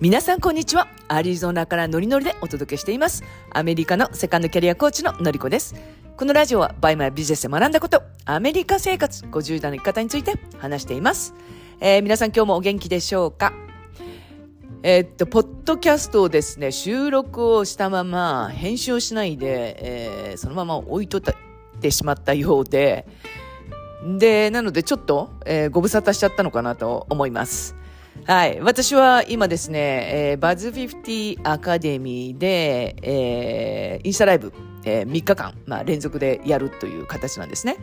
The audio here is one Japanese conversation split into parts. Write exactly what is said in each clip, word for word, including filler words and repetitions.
皆さんこんにちは。アリゾナからノリノリでお届けしています。アメリカのセカンドキャリアコーチののりこです。このラジオはバイマイビジネスで学んだこと、アメリカ生活、ごじゅう代の生き方について話しています。えー、皆さん今日もお元気でしょうか。えー、っとポッドキャストをですね、収録をしたまま編集をしないで、えー、そのまま置いとってしまったようででなのでちょっと、えー、ご無沙汰しちゃったのかなと思います。はい、私は今ですね、えー、バズごじゅうアカデミーで、えー、インスタライブ、えー、みっかかん、まあ、連続でやるという形なんですね。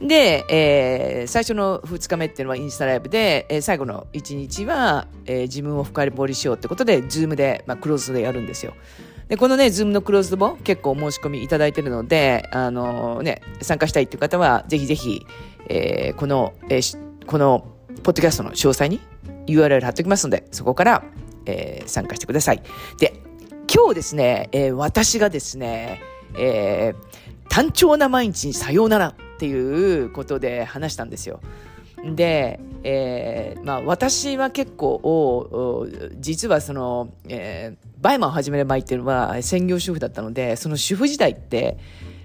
で、えー、最初のふつかめっていうのはインスタライブで、えー、最後のいちにちは、えー、自分を深掘りしようってことで Zoom で、まあ、クローズドでやるんですよ。でこのね Zoom のクローズドも結構申し込みいただいてるので、あのーね、参加したいっていう方はぜひぜひ、えー、この、えー、このポッドキャストの詳細にユーアールエル 貼っておきますので、そこから、えー、参加してください。で、今日ですね、えー、私がですね、えー、単調な毎日にさようならっていうことで話したんですよ。で、えーまあ、私は結構実はその、えー、バイマンを始める前っていうのは専業主婦だったので、その主婦時代って、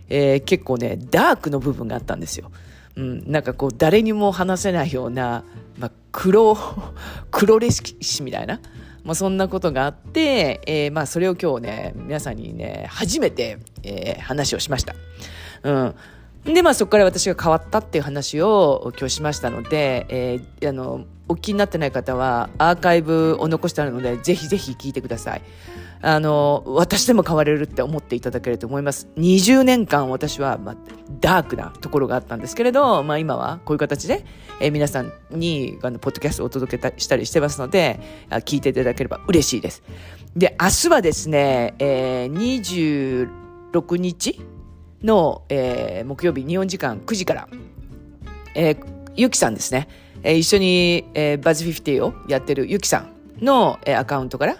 えー、結構ねダークの部分があったんですよ。うん、なんかこう誰にも話せないような、まあ、黒, 黒レシピみたいな、まあ、そんなことがあって、えーまあ、それを今日ね皆さんにね初めて、えー、話をしました。うん、で、まあ、そこから私が変わったっていう話を今日しましたので、えー、あのお気になってない方はアーカイブを残してあるのでぜひぜひ聞いてください。あの私でも変われるって思っていただけると思います。にじゅうねんかん私は、まあ、ダークなところがあったんですけれど、まあ、今はこういう形で、えー、皆さんにあのポッドキャストをお届けたしたりしてますので、あ聞いていただければ嬉しいです。で、明日はですね、えー、にじゅうろくにちの、えー、木曜日日本時間くじから、えー、ゆきさんですね、えー、一緒に、えー、バズごじゅうをやってるゆきさんの、えー、アカウントから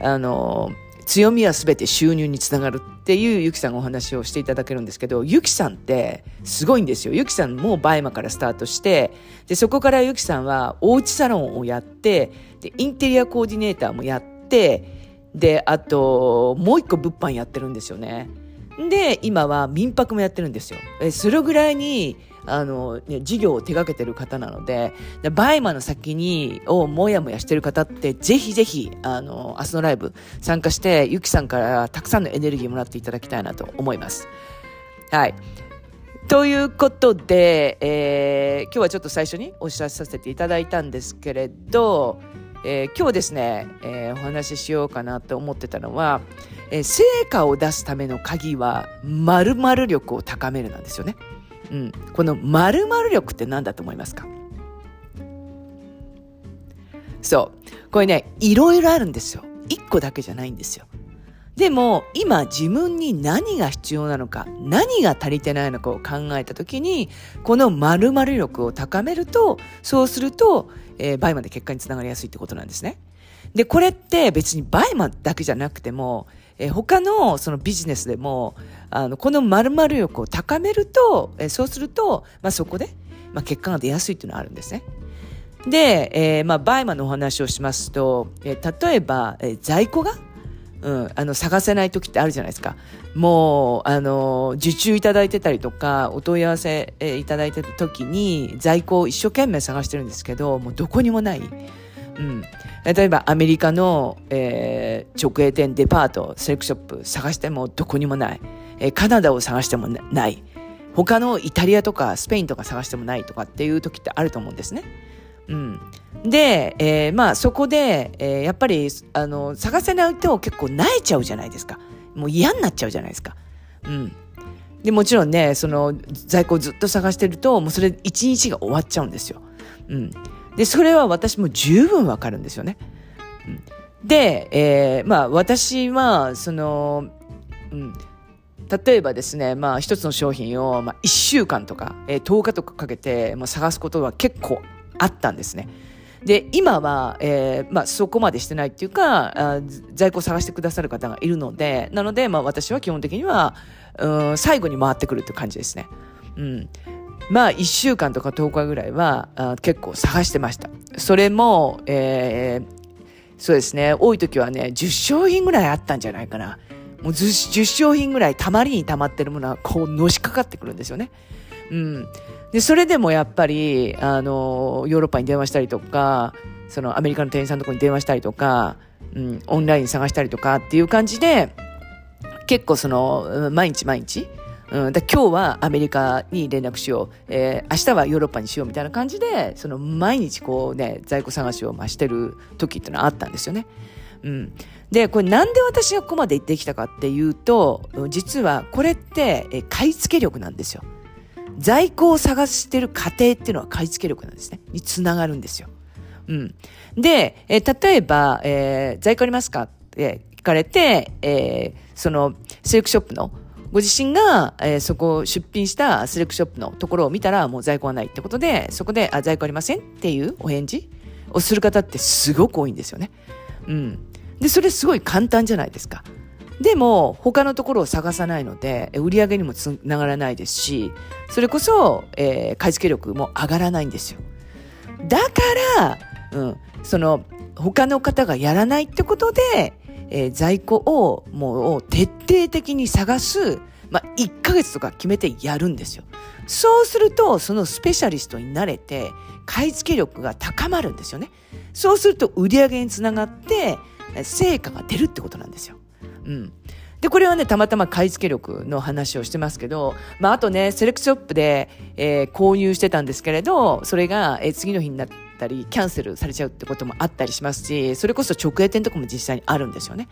あの強みはすべて収入につながるっていうゆきさんのお話をしていただけるんですけど、ゆきさんってすごいんですよ。ゆきさんもバイマからスタートして、でそこからゆきさんはおうちサロンをやって、でインテリアコーディネーターもやって、であともう一個物販やってるんですよね。で今は民泊もやってるんですよ。えそれぐらいにあの、ね、事業を手掛けてる方なので、バイマの先にをもやもやしてる方ってぜひぜひあの明日のライブ参加してゆきさんからたくさんのエネルギーもらっていただきたいなと思います。はい、ということで、えー、今日はちょっと最初にお知らせさせていただいたんですけれど、えー、今日ですね、えー、お話ししようかなと思ってたのは、えー、成果を出すための鍵は〇〇力を高めるなんですよね。うん、この〇〇力って何だと思いますか？そう、これねいろいろあるんですよ。いっこだけじゃないんですよ。でも今自分に何が必要なのか、何が足りてないのかを考えた時に、この〇〇力を高めると、そうすると、えー、バイマンで結果につながりやすいってことなんですね。でこれって別にバイマンだけじゃなくても、えー、他のそのビジネスでもあのこの〇〇力を高めると、えー、そうすると、まあ、そこで、まあ、結果が出やすいっていうのはあるんですね。で、えーまあ、バイマンのお話をしますと、えー、例えば、えー、在庫が、うん、あの探せない時ってあるじゃないですか。もうあの受注いただいてたりとかお問い合わせ、えー、いただいてた時に在庫を一生懸命探してるんですけど、もうどこにもない。うん、例えばアメリカの、えー、直営店、デパート、セレクショップ探してもどこにもない、えー、カナダを探してもない、他のイタリアとかスペインとか探してもないとかっていう時ってあると思うんですね。うん、で、えーまあ、そこで、えー、やっぱりあの探せないと結構萎えちゃうじゃないですか。もう嫌になっちゃうじゃないですか。うん、でもちろんねその在庫をずっと探してるともうそれ一日が終わっちゃうんですよ。うん、でそれは私も十分わかるんですよね。で、えー、まあ私はその、うん、例えばですね、まあ一つの商品をまあいっしゅうかんとか、えー、とおかとかかけて、まあ、探すことは結構あったんですね。で今は、えーまあ、そこまでしてないっていうか、あ在庫を探してくださる方がいるので、なので、まあ、私は基本的にはうん最後に回ってくるって感じですね。うん、まあいっしゅうかんとかとおかぐらいは結構探してました。それも、えー、そうですね、多い時はねじゅう商品ぐらいあったんじゃないかな。もうじゅう商品ぐらいたまりにたまってるものはこうのしかかってくるんですよね。うん、でそれでもやっぱりあのヨーロッパに電話したりとか、そのアメリカの店員さんのところに電話したりとか、うん、オンライン探したりとかっていう感じで結構その毎日毎日、うん、だ今日はアメリカに連絡しよう、えー、明日はヨーロッパにしようみたいな感じでその毎日こう、ね、在庫探しを増してる時っていうのはあったんですよね。うん、でこれなんで私がここまでできたかっていうと、実はこれって買い付け力なんですよ。在庫を探してる過程っていうのは買い付け力なんですねにつながるんですよ。うん、で、えー、例えば、えー、在庫ありますかって聞かれて、えー、そのセレクトショップのご自身が、えー、そこを出品したセレクトショップのところを見たらもう在庫はないってことで、そこであ在庫ありませんっていうお返事をする方ってすごく多いんですよね。うん、でそれすごい簡単じゃないですか。でも他のところを探さないので売り上げにもつながらないですし、それこそ、えー、買い付け力も上がらないんですよ。だから、うん、その他の方がやらないってことで、えー、在庫をもう徹底的に探す、まあ、いっかげつとか決めてやるんですよ。そうするとそのスペシャリストになれて買い付け力が高まるんですよね。そうすると売り上げにつながって成果が出るってことなんですよ。うん、でこれはねたまたま買い付け力の話をしてますけど、まあ、あとねセレクトショップで、えー、購入してたんですけれど、それが、えー、次の日になったりキャンセルされちゃうってこともあったりしますし、それこそ直営店とかも実際にあるんですよね。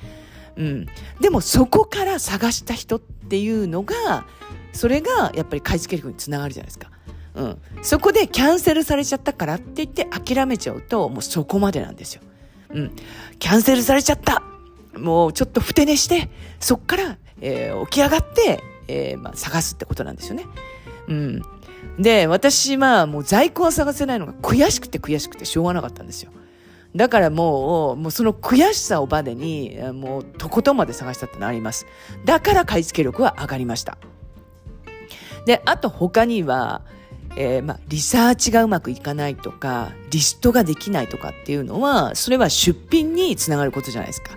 うん、でもそこから探した人っていうのが、それがやっぱり買い付け力につながるじゃないですか。うん、そこでキャンセルされちゃったからって言って諦めちゃうともうそこまでなんですよ。うん、キャンセルされちゃったもうちょっとふて寝してそっから、えー、起き上がって、えーまあ、探すってことなんですよね。うん、で私はもう在庫を探せないのが悔しくて悔しくてしょうがなかったんですよ。だからもう、もうその悔しさをバネにもうとことんまで探したってなります。だから買い付け力は上がりました。であと他には、えーまあ、リサーチがうまくいかないとかリストができないとかっていうのは、それは出品につながることじゃないですか。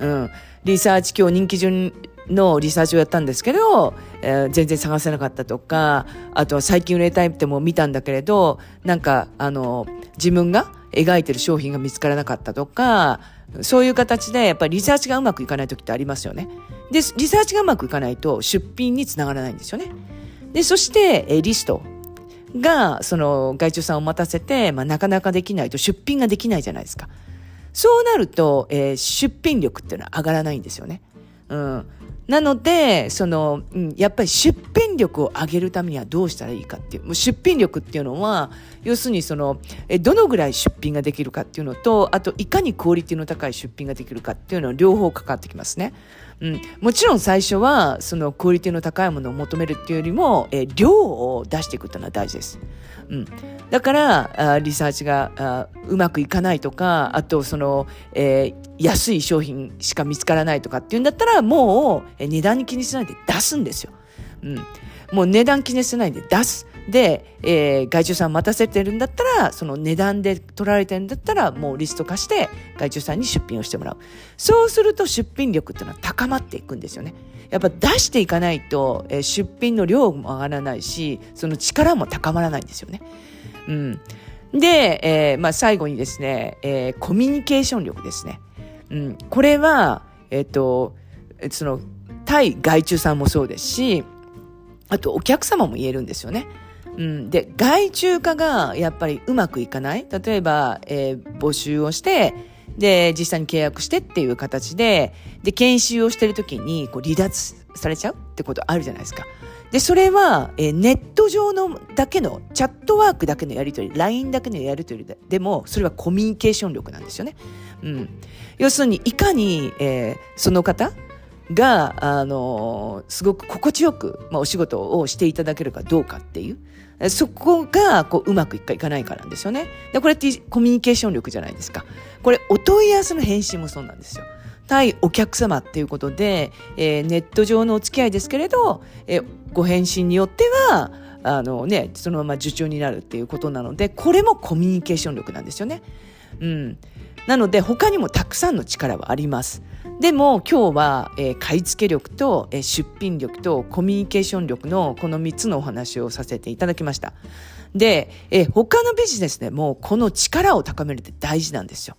うん、リサーチ今日人気順のリサーチをやったんですけど、えー、全然探せなかったとか、あとは最近売れたいっても見たんだけれどなんかあの自分が描いてる商品が見つからなかったとか、そういう形でやっぱりリサーチがうまくいかない時ってありますよね。でリサーチがうまくいかないと出品につながらないんですよね。でそして、えー、リストがその外注さんを待たせて、まあ、なかなかできないと出品ができないじゃないですか。そうなると、えー、出品力っていうのは上がらないんですよね。うん、なのでその、うん、やっぱり出品力を上げるためにはどうしたらいいかってい う, もう出品力っていうのは要するにそのえどのぐらい出品ができるかっていうのと、あといかにクオリティの高い出品ができるかっていうのは両方かかってきますね。うん、もちろん最初はそのクオリティの高いものを求めるっていうよりも、え量を出していくっていうのは大事です。うん、だからあリサーチがあうまくいかないとか、あとその、えー、安い商品しか見つからないとかっていうんだったらもう、えー、値段に気にしないで出すんですよ。うん、もう値段気にしないで出すで、えー、外注さん待たせてるんだったらその値段で取られてるんだったらもうリスト化して外注さんに出品をしてもらう。そうすると出品力っていうのは高まっていくんですよね。やっぱ出していかないと、えー、出品の量も上がらないしその力も高まらないんですよね。うん、で、えーまあ、最後にですね、えー、コミュニケーション力ですね。うん、これは、えーと、その対外注さんもそうですし、あとお客様も言えるんですよね。うん、で外注化がやっぱりうまくいかない、例えば、えー、募集をしてで実際に契約してっていう形でで研修をしてる時にこう離脱されちゃうってことあるじゃないですか。でそれは、えー、ネット上のだけのチャットワークだけのやり取り ライン だけのやり取り で, でもそれはコミュニケーション力なんですよね。うん、要するにいかに、えー、その方があのすごく心地よく、まあ、お仕事をしていただけるかどうかっていうそこがこううまくいくかいかないかなんですよね。でこれってコミュニケーション力じゃないですか。これお問い合わせの返信もそうなんですよ。対お客様っていうことで、えー、ネット上のお付き合いですけれど、えー、ご返信によってはあの、ね、そのまま受注になるっていうことなので、これもコミュニケーション力なんですよね。うん、なので他にもたくさんの力はあります。でも今日は、えー、買い付け力と、えー、出品力とコミュニケーション力のこのみっつのお話をさせていただきました。で、えー、他のビジネスでもこの力を高めるって大事なんですよ。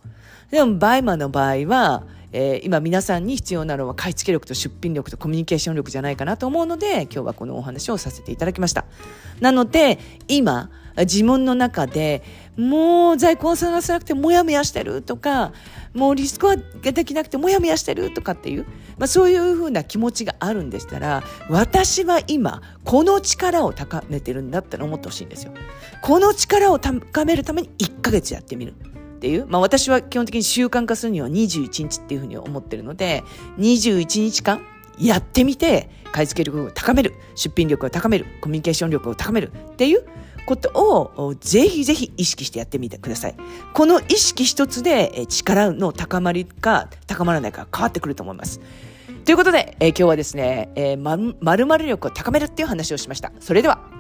でもバイマの場合は、えー、今皆さんに必要なのは買い付け力と出品力とコミュニケーション力じゃないかなと思うので、今日はこのお話をさせていただきました。なので今自問の中でもう在庫を探せなくてもやもやしてるとか、もうリスクができなくてもやもやしてるとかっていう、まあ、そういうふうな気持ちがあるんでしたら、私は今この力を高めてるんだって思ってほしいんですよ。この力を高めるためにいっかげつやってみるっていう、まあ、私は基本的に習慣化するにはにじゅういちにちっていうふうに思ってるので、にじゅういちにちかんやってみて買い付け力を高める、出品力を高める、コミュニケーション力を高めるっていうことをぜひぜひ意識してやってみてください。この意識一つで力の高まりか高まらないか変わってくると思います。ということで、えー、今日はですね、えー、まるまる力を高めるっていう話をしました。それでは。